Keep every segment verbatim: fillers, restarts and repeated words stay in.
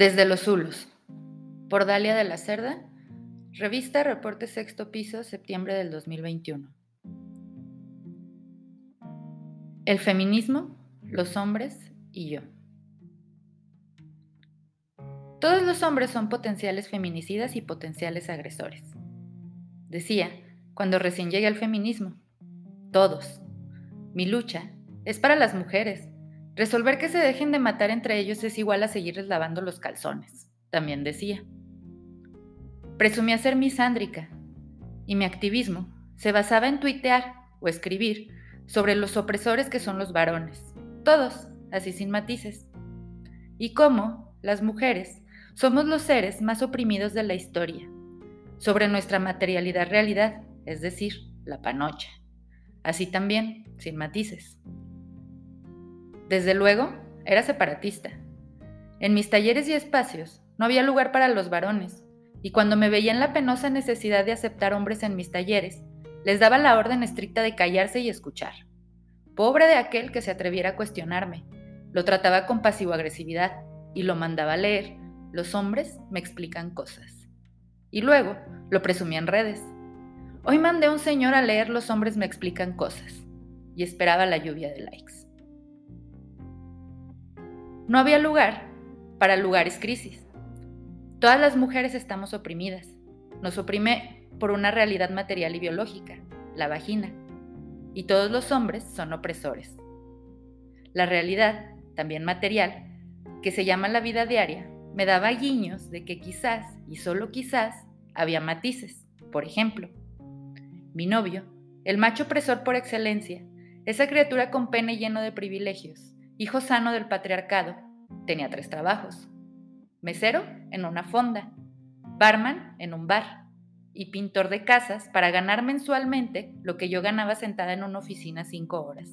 Desde los Zulos, por Dahlia de la Cerda, Revista Reporte Sexto Piso, septiembre del dos mil veintiuno. El feminismo, los hombres y yo. Todos los hombres son potenciales feminicidas y potenciales agresores. Decía, cuando recién llegué al feminismo, todos. Mi lucha es para las mujeres. Resolver que se dejen de matar entre ellos es igual a seguirles lavando los calzones, también decía. Presumía ser misándrica, y mi activismo se basaba en tuitear o escribir sobre los opresores que son los varones, todos, así sin matices, y cómo las mujeres somos los seres más oprimidos de la historia, sobre nuestra materialidad realidad, es decir, la panocha, así también, sin matices. Desde luego, era separatista. En mis talleres y espacios no había lugar para los varones, y cuando me veía en la penosa necesidad de aceptar hombres en mis talleres, les daba la orden estricta de callarse y escuchar. Pobre de aquel que se atreviera a cuestionarme. Lo trataba con pasivo-agresividad y lo mandaba a leer. Los hombres me explican cosas. Y luego lo presumía en redes. Hoy mandé a un señor a leer Los hombres me explican cosas. Y esperaba la lluvia de likes. No había lugar para lugares crisis. Todas las mujeres estamos oprimidas. Nos oprime por una realidad material y biológica, la vagina. Y todos los hombres son opresores. La realidad, también material, que se llama la vida diaria, me daba guiños de que quizás, y solo quizás, había matices. Por ejemplo, mi novio, el macho opresor por excelencia, esa criatura con pene lleno de privilegios, hijo sano del patriarcado, tenía tres trabajos. Mesero en una fonda, barman en un bar y pintor de casas para ganar mensualmente lo que yo ganaba sentada en una oficina cinco horas.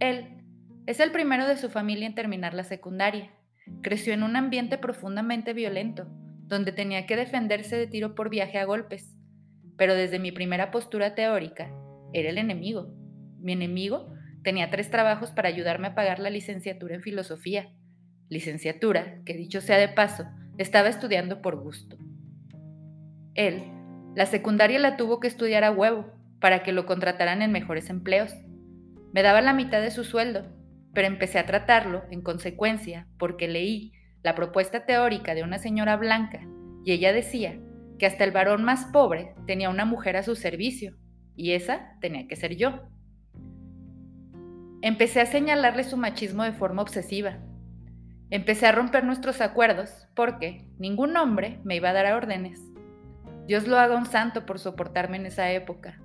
Él es el primero de su familia en terminar la secundaria. Creció en un ambiente profundamente violento, donde tenía que defenderse de tiro por viaje a golpes. Pero desde mi primera postura teórica, era el enemigo. Mi enemigo tenía tres trabajos para ayudarme a pagar la licenciatura en filosofía. Licenciatura, que dicho sea de paso, estaba estudiando por gusto. Él, la secundaria la tuvo que estudiar a huevo, para que lo contrataran en mejores empleos. Me daba la mitad de su sueldo, pero empecé a tratarlo, en consecuencia, porque leí la propuesta teórica de una señora blanca, y ella decía que hasta el varón más pobre tenía una mujer a su servicio, y esa tenía que ser yo. Empecé a señalarle su machismo de forma obsesiva. Empecé a romper nuestros acuerdos porque ningún hombre me iba a dar órdenes. Dios lo haga un santo por soportarme en esa época.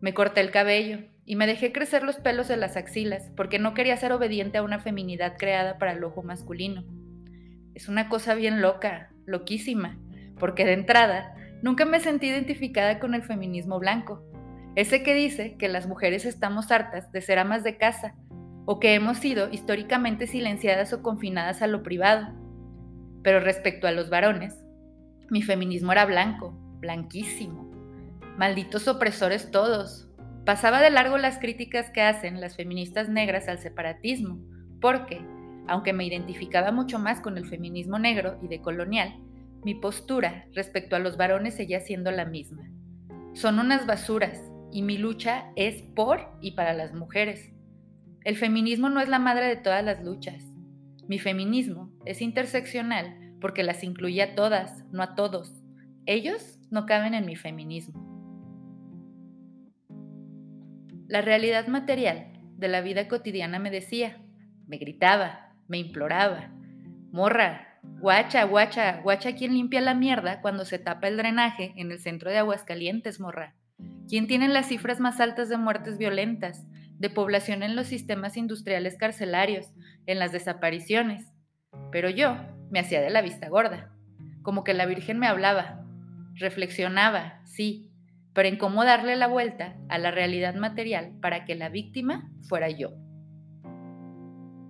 Me corté el cabello y me dejé crecer los pelos de las axilas porque no quería ser obediente a una feminidad creada para el ojo masculino. Es una cosa bien loca, loquísima, porque de entrada nunca me sentí identificada con el feminismo blanco, ese que dice que las mujeres estamos hartas de ser amas de casa, o que hemos sido históricamente silenciadas o confinadas a lo privado. Pero respecto a los varones, mi feminismo era blanco, blanquísimo. Malditos opresores todos. Pasaba de largo las críticas que hacen las feministas negras al separatismo, porque, aunque me identificaba mucho más con el feminismo negro y decolonial, mi postura respecto a los varones seguía siendo la misma. Son unas basuras, y mi lucha es por y para las mujeres. El feminismo no es la madre de todas las luchas. Mi feminismo es interseccional porque las incluye a todas, no a todos. Ellos no caben en mi feminismo. La realidad material de la vida cotidiana me decía, me gritaba, me imploraba. Morra, guacha, guacha, guacha, ¿quién limpia la mierda cuando se tapa el drenaje en el centro de Aguascalientes, morra? ¿Quién tiene las cifras más altas de muertes violentas? De población en los sistemas industriales carcelarios, en las desapariciones. Pero yo me hacía de la vista gorda, como que la Virgen me hablaba. Reflexionaba, sí, pero en cómo darle la vuelta a la realidad material para que la víctima fuera yo.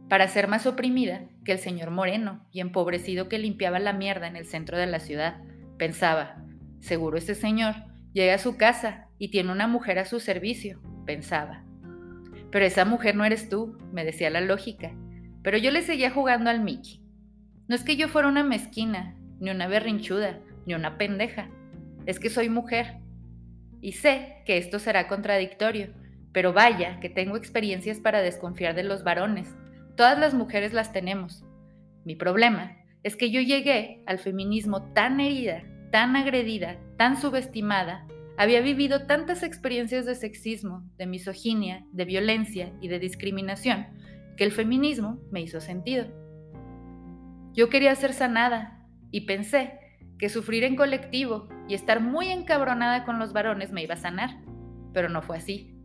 Para ser más oprimida que el señor Moreno y empobrecido que limpiaba la mierda en el centro de la ciudad, pensaba, seguro ese señor llega a su casa y tiene una mujer a su servicio, pensaba. Pero esa mujer no eres tú, me decía la lógica, pero yo le seguía jugando al Mickey. No es que yo fuera una mezquina, ni una berrinchuda, ni una pendeja. Es que soy mujer. Y sé que esto será contradictorio, pero vaya que tengo experiencias para desconfiar de los varones. Todas las mujeres las tenemos. Mi problema es que yo llegué al feminismo tan herida, tan agredida, tan subestimada. Había vivido tantas experiencias de sexismo, de misoginia, de violencia y de discriminación, que el feminismo me hizo sentido. Yo quería ser sanada y pensé que sufrir en colectivo y estar muy encabronada con los varones me iba a sanar, pero no fue así,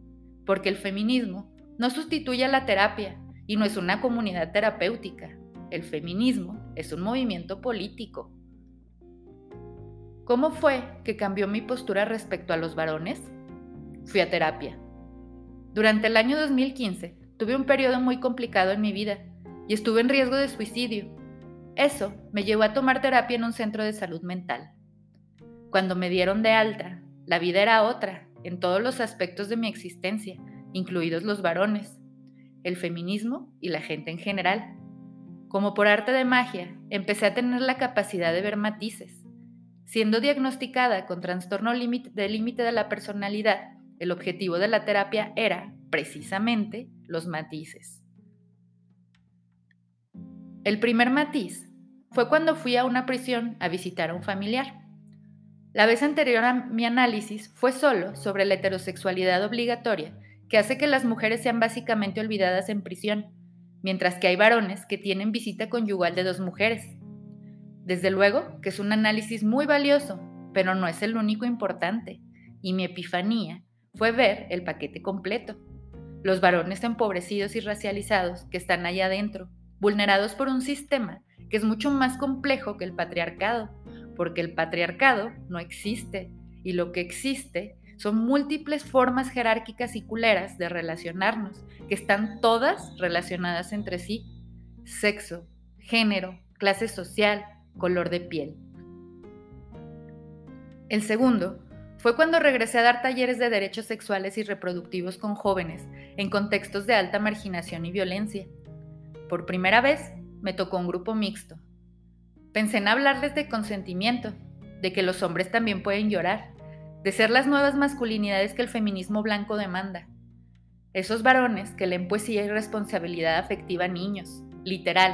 porque el feminismo no sustituye a la terapia y no es una comunidad terapéutica. El feminismo es un movimiento político. ¿Cómo fue que cambió mi postura respecto a los varones? Fui a terapia. Durante el año dos mil quince tuve un periodo muy complicado en mi vida y estuve en riesgo de suicidio. Eso me llevó a tomar terapia en un centro de salud mental. Cuando me dieron de alta, la vida era otra en todos los aspectos de mi existencia, incluidos los varones, el feminismo y la gente en general. Como por arte de magia, empecé a tener la capacidad de ver matices. Siendo diagnosticada con trastorno de límite de la personalidad, el objetivo de la terapia era, precisamente, los matices. El primer matiz fue cuando fui a una prisión a visitar a un familiar. La vez anterior a mi análisis fue solo sobre la heterosexualidad obligatoria, que hace que las mujeres sean básicamente olvidadas en prisión, mientras que hay varones que tienen visita conyugal de dos mujeres. Desde luego que es un análisis muy valioso, pero no es el único importante, y mi epifanía fue ver el paquete completo. Los varones empobrecidos y racializados que están allá adentro, vulnerados por un sistema que es mucho más complejo que el patriarcado, porque el patriarcado no existe, y lo que existe son múltiples formas jerárquicas y culeras de relacionarnos, que están todas relacionadas entre sí: sexo, género, clase social, color de piel. El segundo fue cuando regresé a dar talleres de derechos sexuales y reproductivos con jóvenes en contextos de alta marginación y violencia. Por primera vez me tocó un grupo mixto. Pensé en hablarles de consentimiento, de que los hombres también pueden llorar, de ser las nuevas masculinidades que el feminismo blanco demanda. Esos varones que leen poesía y responsabilidad afectiva a niños, literal.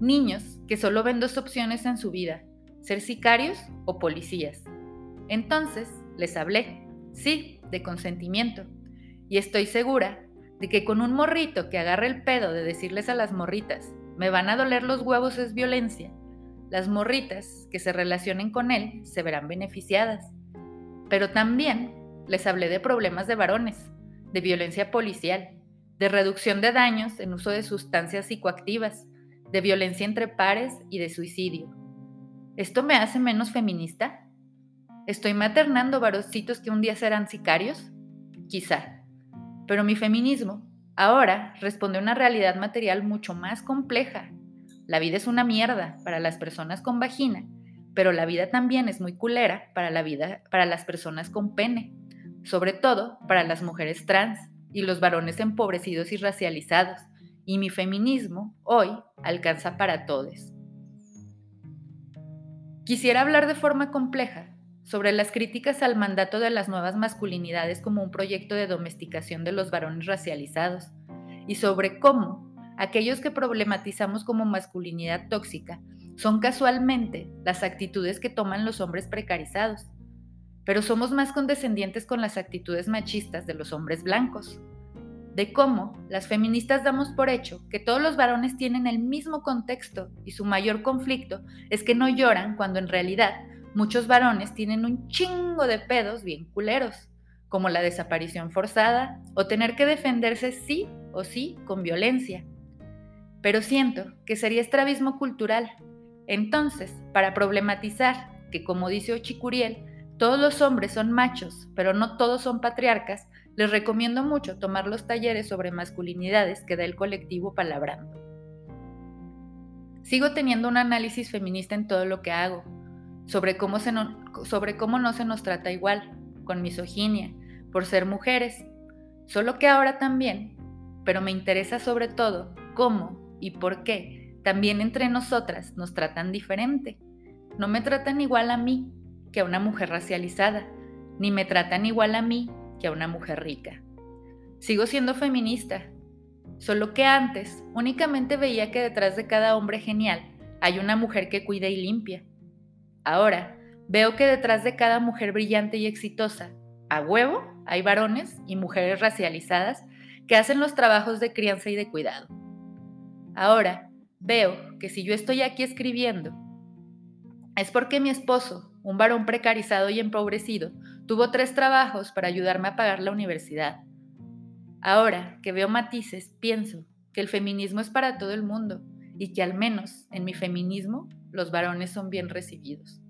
Niños que solo ven dos opciones en su vida, ser sicarios o policías. Entonces les hablé, sí, de consentimiento. Y estoy segura de que con un morrito que agarre el pedo de decirles a las morritas, me van a doler los huevos, es violencia, las morritas que se relacionen con él se verán beneficiadas. Pero también les hablé de problemas de varones, de violencia policial, de reducción de daños en uso de sustancias psicoactivas, de violencia entre pares y de suicidio. ¿Esto me hace menos feminista? ¿Estoy maternando varoncitos que un día serán sicarios? Quizá. Pero mi feminismo ahora responde a una realidad material mucho más compleja. La vida es una mierda para las personas con vagina, pero la vida también es muy culera para la vida, para las personas con pene, sobre todo para las mujeres trans y los varones empobrecidos y racializados. Y mi feminismo hoy alcanza para todos. Quisiera hablar de forma compleja sobre las críticas al mandato de las nuevas masculinidades como un proyecto de domesticación de los varones racializados y sobre cómo aquellos que problematizamos como masculinidad tóxica son casualmente las actitudes que toman los hombres precarizados, pero somos más condescendientes con las actitudes machistas de los hombres blancos. De cómo las feministas damos por hecho que todos los varones tienen el mismo contexto y su mayor conflicto es que no lloran cuando en realidad muchos varones tienen un chingo de pedos bien culeros, como la desaparición forzada o tener que defenderse sí o sí con violencia. Pero siento que sería estrabismo cultural. Entonces, para problematizar que, como dice Ochicuriel, todos los hombres son machos, pero no todos son patriarcas, les recomiendo mucho tomar los talleres sobre masculinidades que da el colectivo Palabrando. Sigo teniendo un análisis feminista en todo lo que hago, sobre cómo, se no, sobre cómo no se nos trata igual, con misoginia, por ser mujeres, solo que ahora también, pero me interesa sobre todo cómo y por qué También entre nosotras nos tratan diferente. No me tratan igual a mí que a una mujer racializada, ni me tratan igual a mí que a una mujer rica. Sigo siendo feminista, solo que antes únicamente veía que detrás de cada hombre genial hay una mujer que cuida y limpia. Ahora veo que detrás de cada mujer brillante y exitosa, a huevo, hay varones y mujeres racializadas que hacen los trabajos de crianza y de cuidado. Ahora veo que si yo estoy aquí escribiendo, es porque mi esposo, un varón precarizado y empobrecido, tuvo tres trabajos para ayudarme a pagar la universidad. Ahora que veo matices, pienso que el feminismo es para todo el mundo y que al menos en mi feminismo los varones son bien recibidos.